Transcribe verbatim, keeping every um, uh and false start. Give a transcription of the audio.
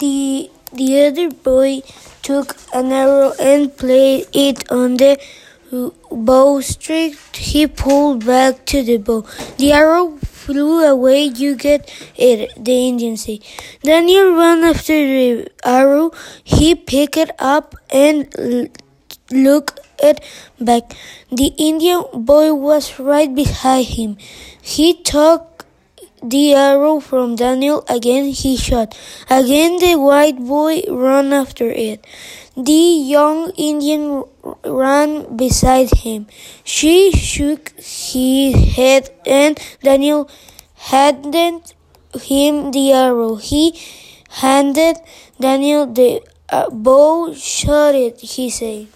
The the other boy took an arrow and played it on the bowstring. He pulled back to the bow. The arrow flew away. You get it, the Indian said. Daniel ran after the arrow. He picked it up and l- looked it back. The Indian boy was right behind him. He took the arrow from Daniel. Again he shot. Again the white boy ran after it. The young Indian ran beside him. She shook his head, and Daniel handed him the arrow. He handed Daniel the bow. Shot it, he said.